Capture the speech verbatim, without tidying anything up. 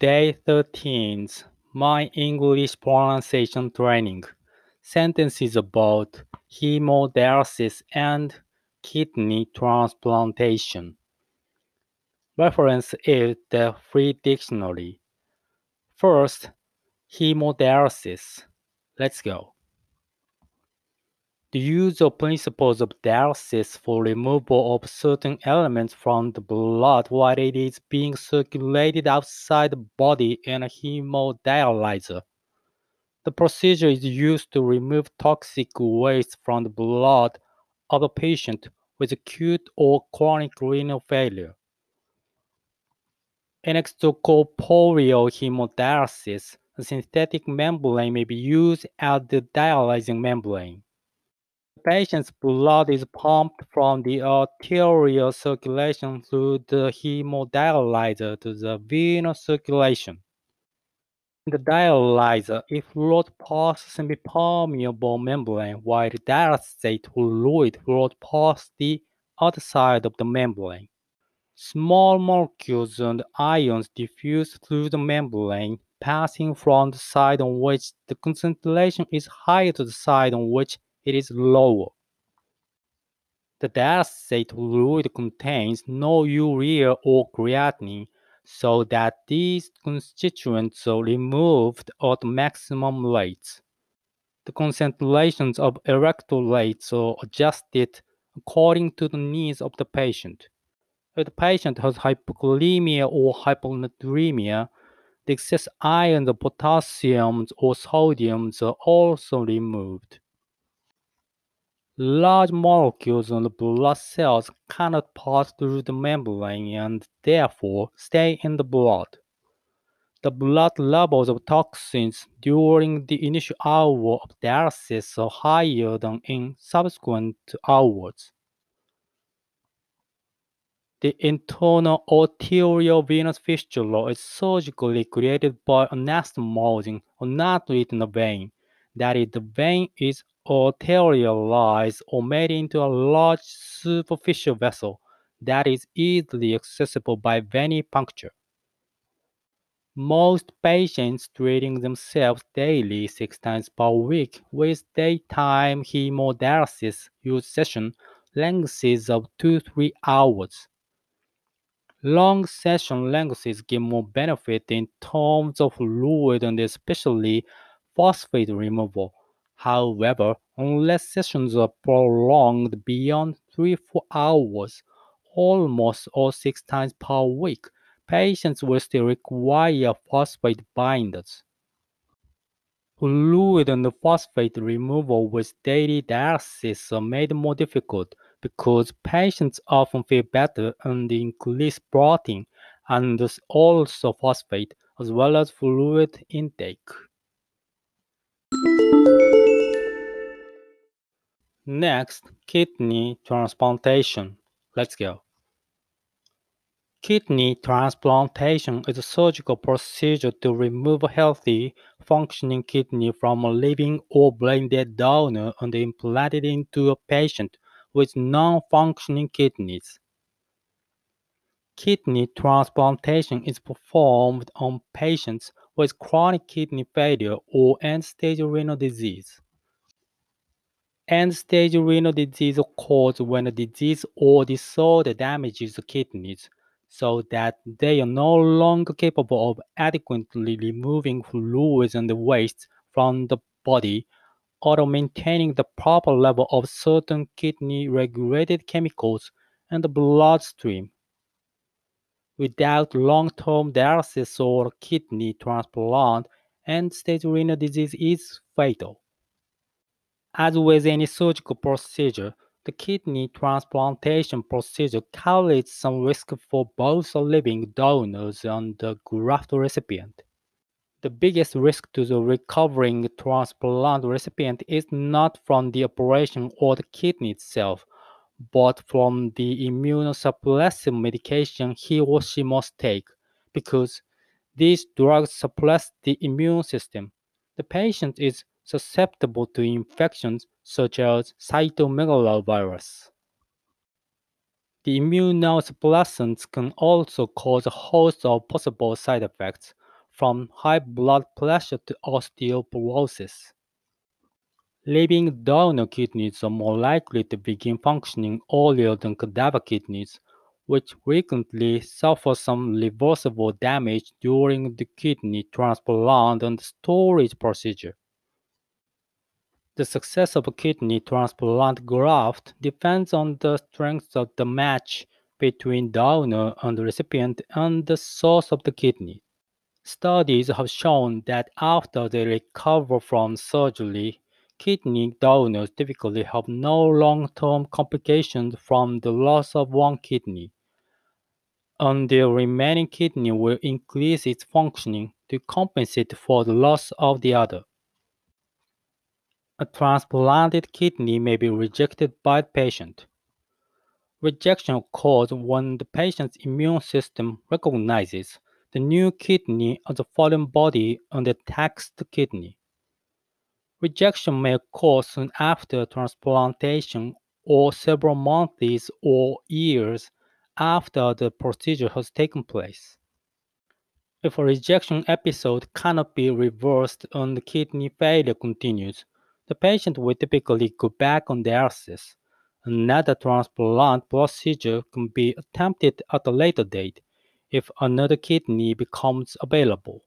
Day thirteen. My English pronunciation training. Sentences about hemodialysis and kidney transplantation. Reference is the free dictionary. First, hemodialysis. Let's go. The use of principles of dialysis for removal of certain elements from the blood while it is being circulated outside the body in a hemodialyzer. The procedure is used to remove toxic waste from the blood of a patient with acute or chronic renal failure. In extracorporeal hemodialysis, a synthetic membrane may be used as the dialyzing membrane. The patient's blood is pumped from the arterial circulation through the hemodialyzer to the venous circulation. In the dialyzer, it flows past the semipermeable membrane, while the dialysate fluid flows past the outside of the membrane. Small molecules and ions diffuse through the membrane, passing from the side on which the concentration is higher to the side on which it is lower. The dialysate fluid contains no urea or creatinine, so that these constituents are removed at maximum rates. The concentrations of electrolytes are adjusted according to the needs of the patient. If the patient has hypokalemia or hyponatremia, the excess ions, potassiums, or sodiums are also removed. Large molecules on the blood cells cannot pass through the membrane and therefore stay in the blood. The blood levels of toxins during the initial hour of dialysis are higher than in subsequent hours. The internal arteriovenous fistula is surgically created by anastomosing or nodules in the vein. That is, the vein is arterialized or made into a large superficial vessel that is easily accessible by venipuncture. Most patients treating themselves daily six times per week with daytime hemodialysis use session lengths of two to three hours. Long session lengths give more benefit in terms of fluid and especially phosphate removal. However, unless sessions are prolonged beyond three to four hours, almost all six times per week, patients will still require phosphate binders. Fluid and phosphate removal with daily dialysis are made more difficult because patients often feel better and increase protein and also phosphate as well as fluid intake. Next, kidney transplantation. Let's go. Kidney transplantation is a surgical procedure to remove a healthy, functioning kidney from a living or brain-dead donor and implant it into a patient with non-functioning kidneys. Kidney transplantation is performed on patients with chronic kidney failure or end-stage renal disease. End-stage renal disease occurs when a disease or disorder damages the kidneys so that they are no longer capable of adequately removing fluids and waste from the body or maintaining the proper level of certain kidney-regulated chemicals in the bloodstream. Without long-term dialysis or kidney transplant, end-stage renal disease is fatal. As with any surgical procedure, the kidney transplantation procedure carries some risk for both the living donors and the graft recipient. The biggest risk to the recovering transplant recipient is not from the operation or the kidney itself, but from the immunosuppressive medication he or she must take, because these drugs suppress the immune system. The patient is susceptible to infections such as cytomegalovirus. The immunosuppressants can also cause a host of possible side effects, from high blood pressure to osteoporosis. Living donor kidneys are more likely to begin functioning earlier than cadaver kidneys, which frequently suffer some reversible damage during the kidney transplant and storage procedure. The success of a kidney transplant graft depends on the strength of the match between donor and the recipient and the source of the kidney. Studies have shown that after they recover from surgery, kidney donors typically have no long-term complications from the loss of one kidney, and the remaining kidney will increase its functioning to compensate for the loss of the other. A transplanted kidney may be rejected by the patient. Rejection occurs when the patient's immune system recognizes the new kidney as a foreign body and attacks the kidney. Rejection may occur soon after transplantation or several months or years after the procedure has taken place. If a rejection episode cannot be reversed and the kidney failure continues, the patient will typically go back on dialysis. Another transplant procedure can be attempted at a later date if another kidney becomes available.